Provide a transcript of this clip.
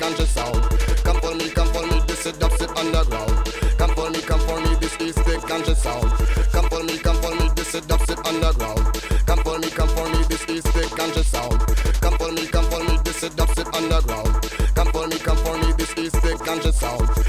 ganja sound. Come for me, this is dubstep underground. Come for me, this is the ganja sound. Come for me, this is dubstep underground. Come for me, this is the ganja sound. Come for me, this is dubstep underground. Come for me, this is the ganja sound.